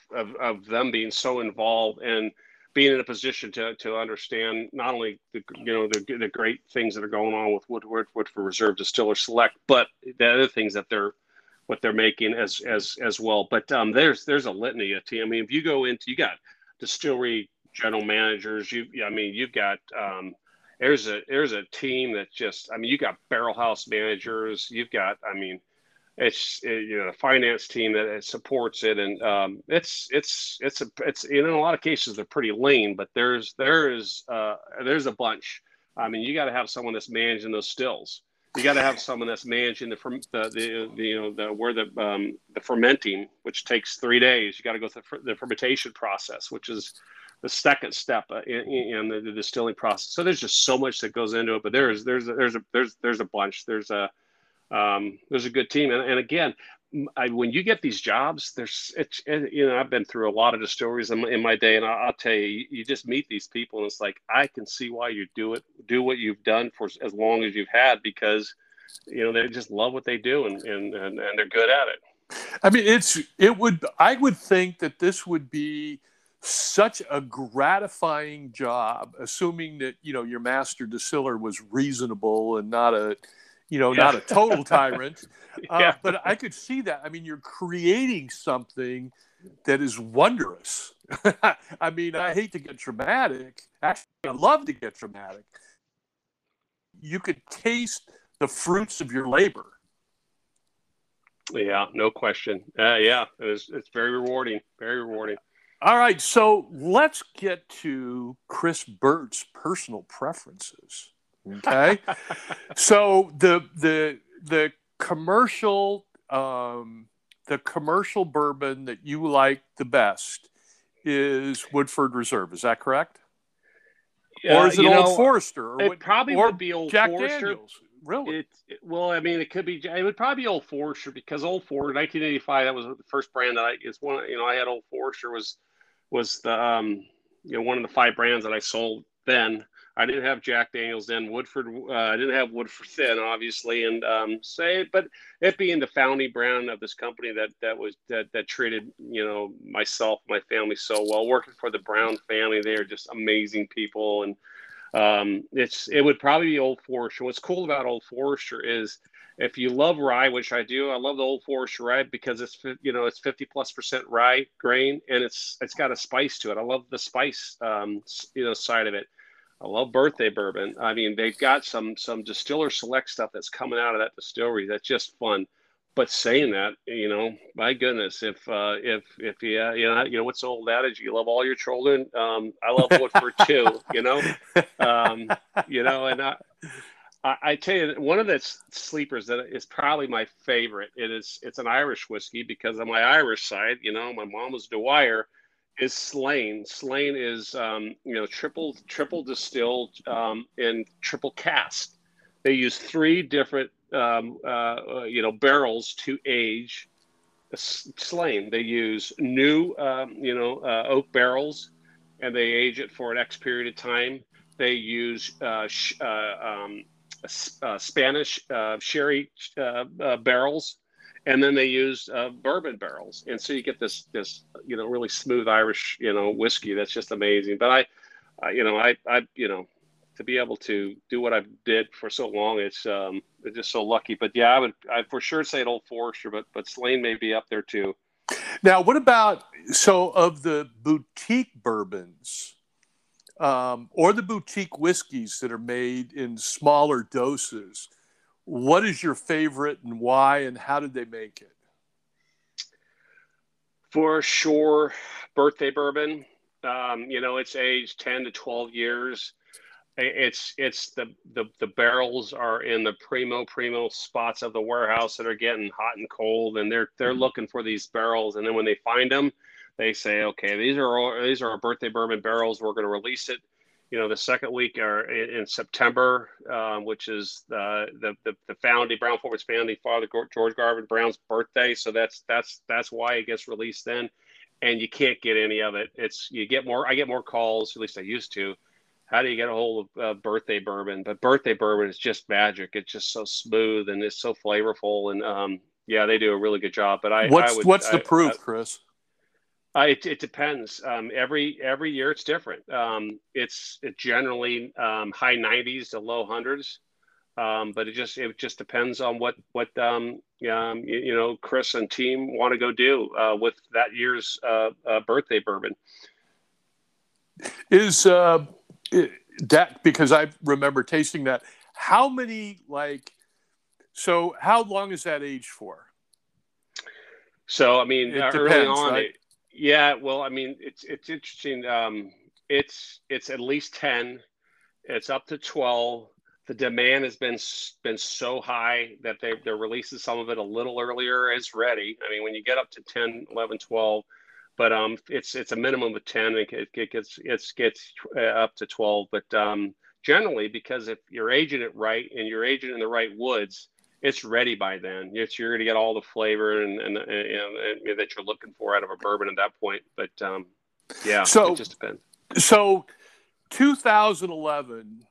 them being so involved and being in a position to understand not only the great things that are going on with Woodford Reserve Distiller Select, but the other things that they're making as well. But there's a litany of team. I mean, if you go into, you got distillery general managers. You've got there's a team that just, I mean, you got barrel house managers. You've got, I mean, the finance team that supports it, and it's in a lot of cases they're pretty lean, but there's a bunch. I mean, you got to have someone that's managing those stills. You got to have someone that's managing the fermenting, which takes 3 days. You got to go through the fermentation process, which is the second step in the distilling process. So there's just so much that goes into it, but there's a bunch. There's a good team. And again, when you get these jobs, I've been through a lot of distilleries in my day, and I'll tell you, you just meet these people and it's like, I can see why you do what you've done for as long as you've had, because, they just love what they do and they're good at it. I mean, I would think that this would be such a gratifying job, assuming that, your master distiller was reasonable and not a total tyrant, yeah. But I could see that. I mean, you're creating something that is wondrous. I mean, I hate to get dramatic. Actually, I love to get dramatic. You could taste the fruits of your labor. Yeah, no question. It's very rewarding, very rewarding. All right, so let's get to Chris Burt's personal preferences. Okay, so the commercial bourbon that you like the best is Woodford Reserve. Is that correct? Or is it Old Forester? It probably would be Old Forester. Jack Daniels, really? It could be. It would probably be Old Forester, because Old Forester, 1985. That was the first brand that I had. Old Forester was the one of the 5 brands that I sold then. I didn't have Jack Daniels then. I didn't have Woodford then, obviously, and but it being the founding brand of this company that treated myself, my family so well. Working for the Brown family, they are just amazing people, and it would probably be Old Forester. What's cool about Old Forester is, if you love rye, which I do, I love the Old Forester rye because it's 50+% rye grain, and it's got a spice to it. I love the spice side of it. I love birthday bourbon. I mean, they've got some distiller select stuff that's coming out of that distillery that's just fun. But saying that, you know, my goodness, if you know what's the old adage? You love all your children. I love Woodford too. And I tell you, one of the sleepers that is probably my favorite. It's an Irish whiskey because on my Irish side, you know, my mom was Dwyer. Is Slane. Slane is triple distilled and triple cast. They use three different barrels to age Slane. They use new oak barrels, and they age it for an X period of time. They use Spanish sherry barrels, and then they use bourbon barrels. And so you get this really smooth Irish, whiskey that's just amazing. But I to be able to do what I did for so long, it's just so lucky. But yeah, I for sure say an Old Forester, but Slane may be up there too. Now, what about, so of the boutique bourbons, or the boutique whiskeys that are made in smaller doses, what is your favorite and why, and how did they make it? For sure, birthday bourbon. It's aged 10 to 12 years. It's the barrels are in the primo spots of the warehouse that are getting hot and cold, and they're looking for these barrels. And then when they find them, they say, okay, these are our birthday bourbon barrels. We're going to release it. The second week are in September, which is the founding, Brown-Forman's founding father, George Garvin Brown's birthday. So that's why it gets released then, and you can't get any of it. I get more calls, at least I used to. How do you get a hold of birthday bourbon? But birthday bourbon is just magic. It's just so smooth and it's so flavorful, and they do a really good job. But what's the proof, Chris? It depends. Every year it's different. It's generally high 90s to low 100s, but it just depends on what Chris and team want to go do with that year's birthday bourbon. Because I remember tasting that. How long is that aged for? So I mean, it early depends, on. Right? Yeah, well, I mean, it's interesting. It's at least 10. It's up to 12. The demand has been so high that they're releasing some of it a little earlier. It's ready. I mean, when you get up to 10, 11, 12, but it's a minimum of 10. It gets up to 12. But generally, because if you're aging it right and you're aging in the right woods, it's ready by then. You're going to get all the flavor and that you're looking for out of a bourbon at that point. But it just depends. So, 2011,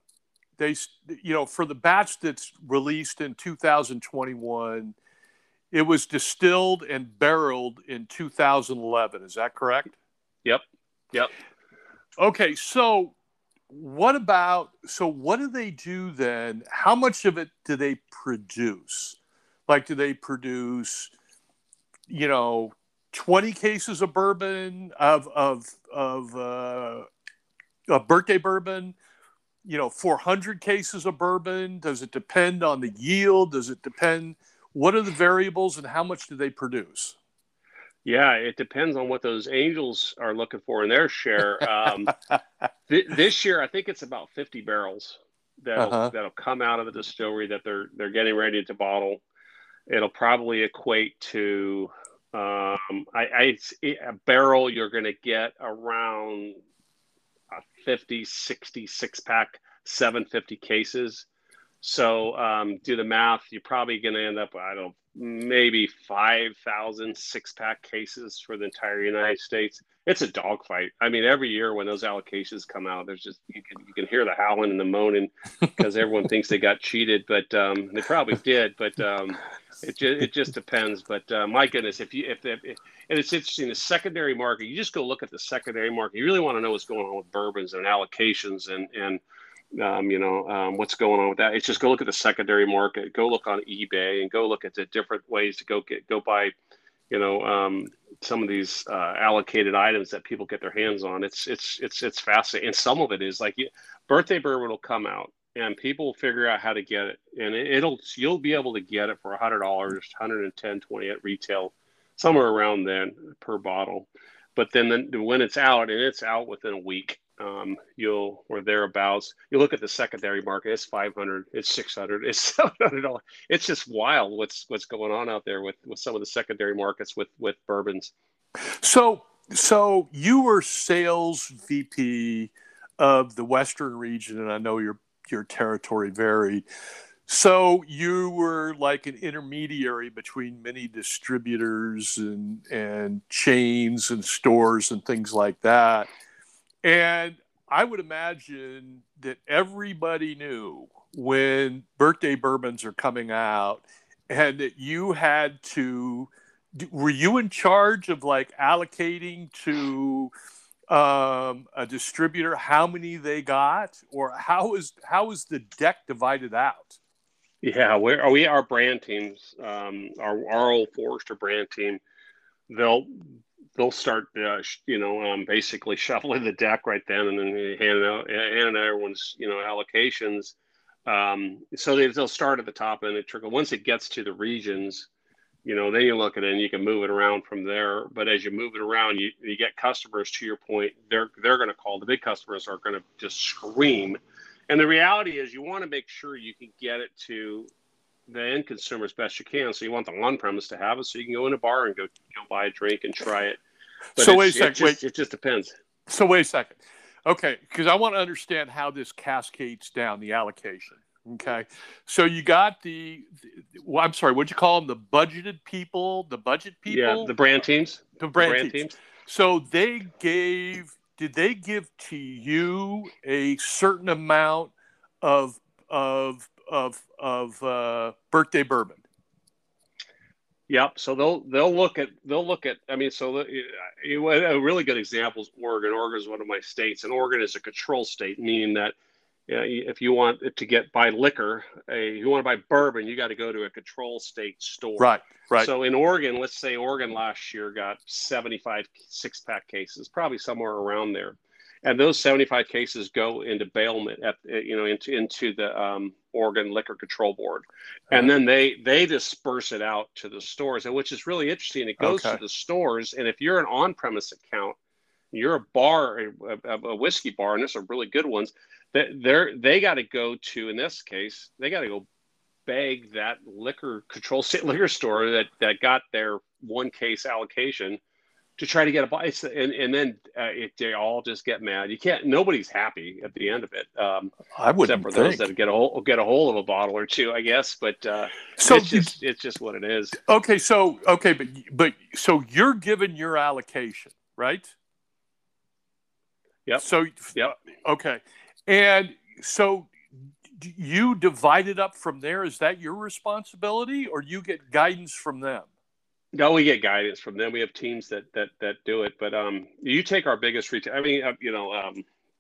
for the batch that's released in 2021, it was distilled and barreled in 2011. Is that correct? Yep. Okay, so. What do they do then? How much of it do they produce? Like, do they produce, 20 cases of bourbon, of birthday bourbon, 400 cases of bourbon? Does it depend on the yield? Does it depend? What are the variables and how much do they produce? Yeah, it depends on what those angels are looking for in their share. This year, I think it's about 50 barrels that'll come out of the distillery that they're getting ready to bottle. It'll probably equate to a barrel. You're going to get around a 50, 60, six-pack, 750 cases. So do the math. You're probably going to end up, maybe 5,000 six-pack cases for the entire United States. It's a dogfight. I mean, every year when those allocations come out, there's just you can hear the howling and the moaning because everyone thinks they got cheated, but they probably did. But it just depends. But my goodness, and it's interesting, the secondary market. You just go look at the secondary market. You really want to know what's going on with bourbons and allocations and. What's going on with that. It's just go look at the secondary market, go look on eBay, and go look at the different ways to go buy you know, some of these allocated items that people get their hands on. It's fascinating. And some of it is like birthday bourbon will come out and people will figure out how to get it. And you'll be able to get it for $100, $110, $20 at retail, somewhere around then per bottle. But then when it's out, and it's out within a week, or thereabouts, you look at the secondary market, it's $500, it's $600, it's $700. It's just wild what's going on out there with some of the secondary markets with bourbons. So you were sales VP of the Western region, and I know your territory varied. So you were like an intermediary between many distributors and chains and stores and things like that. And I would imagine that everybody knew when birthday bourbons are coming out, and that you had to, were you in charge of like allocating to a distributor how many they got, or how is the deck divided out? Yeah, our brand teams, our Old Forester brand team, they'll start, basically shuffling the deck right then, and then handing out everyone's, allocations. So they'll start at the top, and it trickles. Once it gets to the regions, then you look at it and you can move it around from there. But as you move it around, you get customers. To your point, they're going to call. The big customers are going to just scream. And the reality is you want to make sure you can get it to the end consumer as best you can. So you want the on-premise to have it so you can go in a bar and go buy a drink and try it. But so wait a second. It just depends. So wait a second. Okay, because I want to understand how this cascades down, the allocation. Okay. So you got what'd you call them? The budget people? Yeah, the brand teams. The brand teams. So did they give to you a certain amount of birthday bourbon? Yep. So they'll look at. I mean, a really good example is Oregon. Oregon is one of my states, and Oregon is a control state, meaning that if you want to buy liquor, you want to buy bourbon, you got to go to a control state store. Right. Right. So in Oregon, let's say Oregon last year got 75 six-pack cases, probably somewhere around there, and those 75 cases go into bailment into the Oregon Liquor Control Board, and then they disperse it out to the stores, and which is really interesting. It goes to the stores, and if you're an on-premise account, you're a bar, a whiskey bar, and there's some really good ones. They got to go to, in this case, they got to go beg that liquor store that got their one case allocation to try to get a buy. And then they all just get mad. Nobody's happy at the end of it. I wouldn't except for those that get a hold of a bottle or two, I guess. But so it's just what it is. Okay. So you're given your allocation, right? Yep. So, yep. Okay. And so you divide it up from there. Is that your responsibility, or you get guidance from them? No, we get guidance from them. We have teams that do it. But you take our biggest retail. I mean,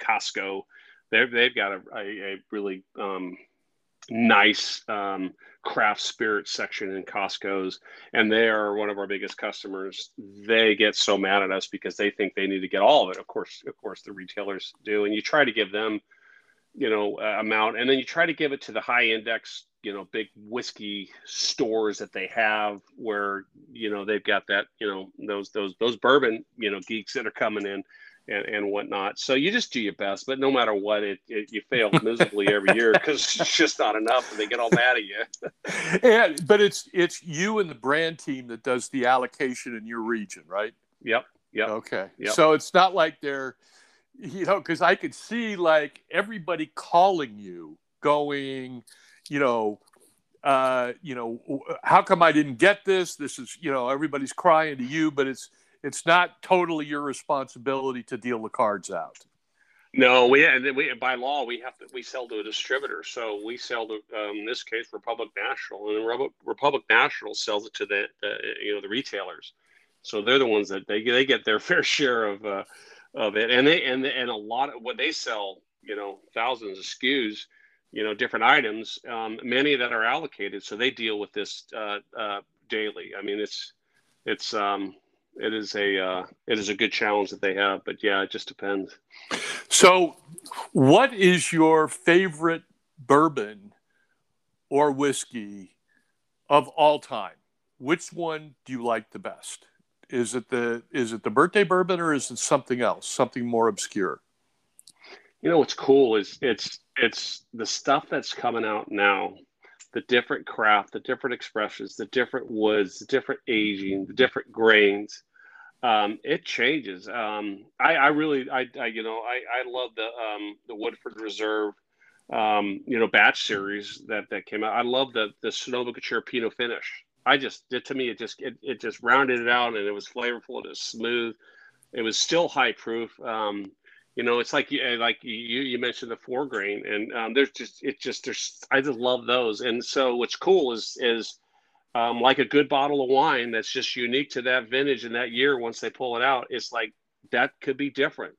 Costco. They've got a really nice craft spirit section in Costco's, and they are one of our biggest customers. They get so mad at us because they think they need to get all of it. Of course the retailers do, and you try to give them amount, and then you try to give it to the high index big whiskey stores that they have, where they've got that those bourbon geeks that are coming in and whatnot. So you just do your best, but no matter what, you fail miserably every year because it's just not enough, and they get all mad at you. But it's you and the brand team that does the allocation in your region, right? Yep. Yep. Okay. Yep. So it's not like they're, because I could see like everybody calling you, going, how come I didn't get this? This is, everybody's crying to you, but it's not totally your responsibility to deal the cards out. No, we by law we sell to a distributor, so we sell to in this case Republic National, and Republic National sells it to the retailers. So they're the ones that they get their fair share of it, and they a lot of what they sell, thousands of SKUs, different items, many that are allocated. So they deal with this daily. I mean, it's. it is a good challenge that they have, but yeah, it just depends. So what is your favorite bourbon or whiskey of all time? Which one do you like the best? Is it the birthday bourbon, or is it something else, something more obscure? You know, what's cool is it's the stuff that's coming out now, the different craft, the different expressions, the different woods, the different aging, the different grains. It changes. I love the Woodford Reserve, batch series that came out. I love the Sonoma Cutrer Pinot finish. It just rounded it out, and it was flavorful. It was smooth. It was still high proof. It's like you mentioned the 4 grain, and I just love those. And so what's cool is like a good bottle of wine that's just unique to that vintage and that year. Once they pull it out, it's like that could be different.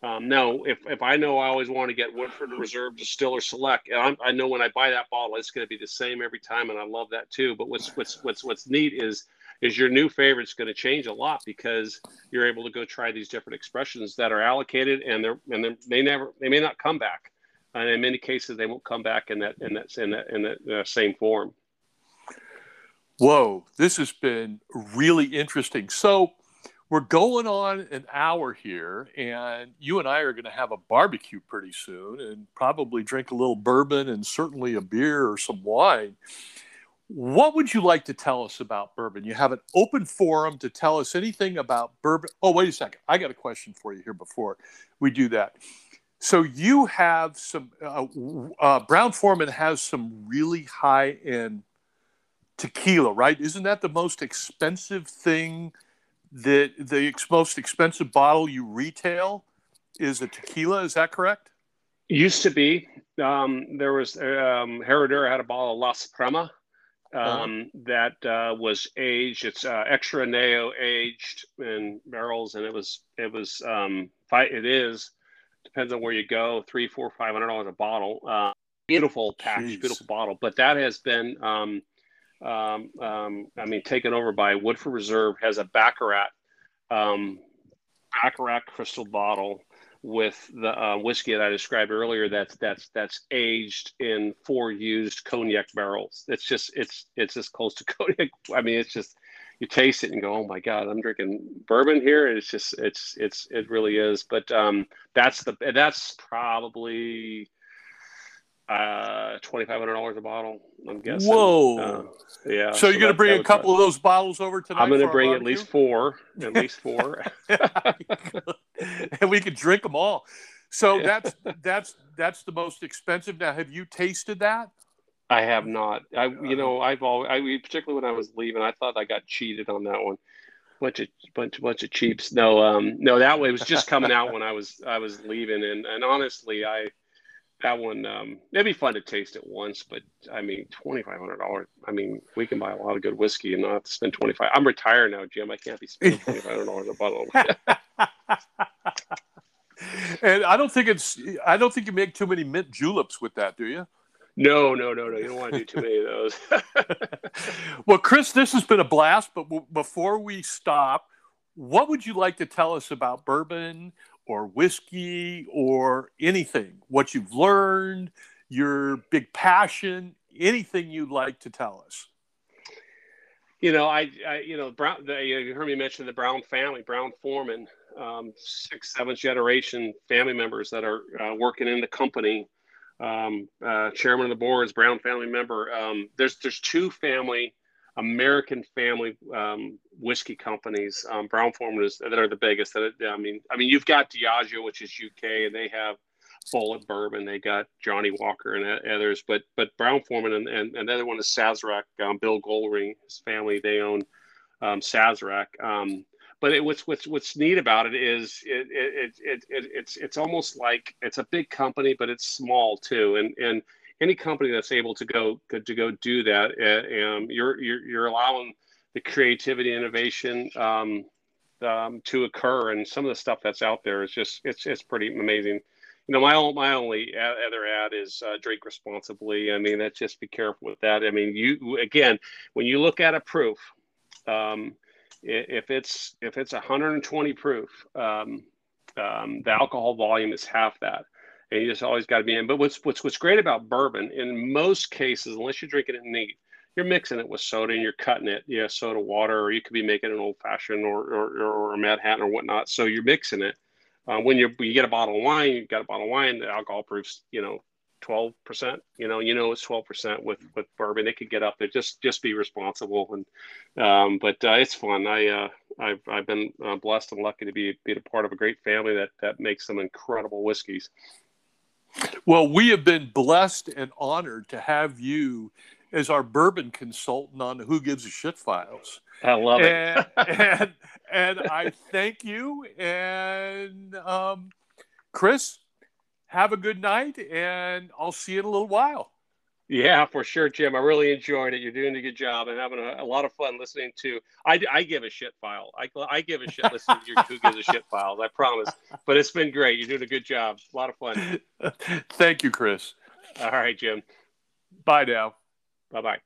No, if I know I always want to get Woodford Reserve, Distiller Select, and I know when I buy that bottle, it's going to be the same every time, and I love that too. But what's neat is your new favorite's going to change a lot, because you're able to go try these different expressions that are allocated, and they may not come back, and in many cases they won't come back in that same form. Whoa, this has been really interesting. So. We're going on an hour here, and you and I are going to have a barbecue pretty soon and probably drink a little bourbon and certainly a beer or some wine. What would you like to tell us about bourbon? You have an open forum to tell us anything about bourbon. Oh, wait a second. I got a question for you here before we do that. So you have some Brown-Forman has some really high-end tequila, right? Isn't that the most expensive thing? The most expensive bottle you retail is a tequila. Is that correct? Used to be. There was Herradura had a bottle of La Suprema that was aged. It's extra añejo aged in barrels, and it is depends on where you go, $300, $400, $500 a bottle. Beautiful package, Beautiful bottle. But that has been. Taken over by Woodford Reserve. Has a Baccarat crystal bottle with the whiskey that I described earlier. That's aged in 4 used cognac barrels. It's as close to cognac. I mean, it's just you taste it and go, oh my God, I'm drinking bourbon here. And it really is. But that's probably. $2,500 a bottle, I'm guessing. Whoa. Yeah. So you're going to bring a couple of those bottles over tonight? I'm going to bring at least four. And we could drink them all. So that's the most expensive. Now, have you tasted that? I have not. Particularly when I was leaving, I thought I got cheated on that one. Bunch of cheaps. No, that one, it was just coming out when I was leaving. And honestly, that one, it'd be fun to taste it once, but I mean, $2,500. I mean, we can buy a lot of good whiskey and not have to spend $25. I'm retired now, Jim. I can't be spending $2,500 a bottle. And I don't think you make too many mint juleps with that, do you? No. You don't want to do too many of those. Well, Chris, this has been a blast, but before we stop, what would you like to tell us about bourbon or whiskey or anything, what you've learned, your big passion, anything you'd like to tell us? You know, you heard me mention the Brown family, Brown-Forman, 6th, 7th generation family members that are working in the company. Chairman of the board is Brown family member. There's 2 family, American family whiskey companies, Brown-Forman that are the biggest. I mean, you've got Diageo, which is UK, and they have Bulleit bourbon. They got Johnny Walker and others, but Brown-Forman and another one is Sazerac. Bill Goldring, his family, they own Sazerac. But what's neat about it is it's almost like it's a big company, but it's small too, and any company that's able to go do that, you're allowing the creativity, innovation to occur, and some of the stuff that's out there is just it's pretty amazing. You know, my only other ad is drink responsibly. I mean, that's just be careful with that. I mean, you again, when you look at a proof, if it's 120 proof, the alcohol volume is half that. And you just always got to be in. But what's great about bourbon, in most cases, unless you're drinking it neat, you're mixing it with soda and you're cutting it, soda water, or you could be making an old-fashioned or a Manhattan or whatnot. So you're mixing it. When you get a bottle of wine, you've got a bottle of wine, the alcohol proof's, 12%, it's 12% with bourbon. It could get up there. Just be responsible. And, but it's fun. I've been blessed and lucky to be a part of a great family that makes some incredible whiskeys. Well, we have been blessed and honored to have you as our bourbon consultant on Who Gives a Shit Files. I love it. and I thank you. And Chris, have a good night, and I'll see you in a little while. Yeah, for sure, Jim. I really enjoyed it. You're doing a good job and having a lot of fun listening to. I give a shit file. I give a shit listening to your Who Gives a Shit Files, I promise. But it's been great. You're doing a good job. A lot of fun. Thank you, Chris. All right, Jim. Bye now. Bye-bye.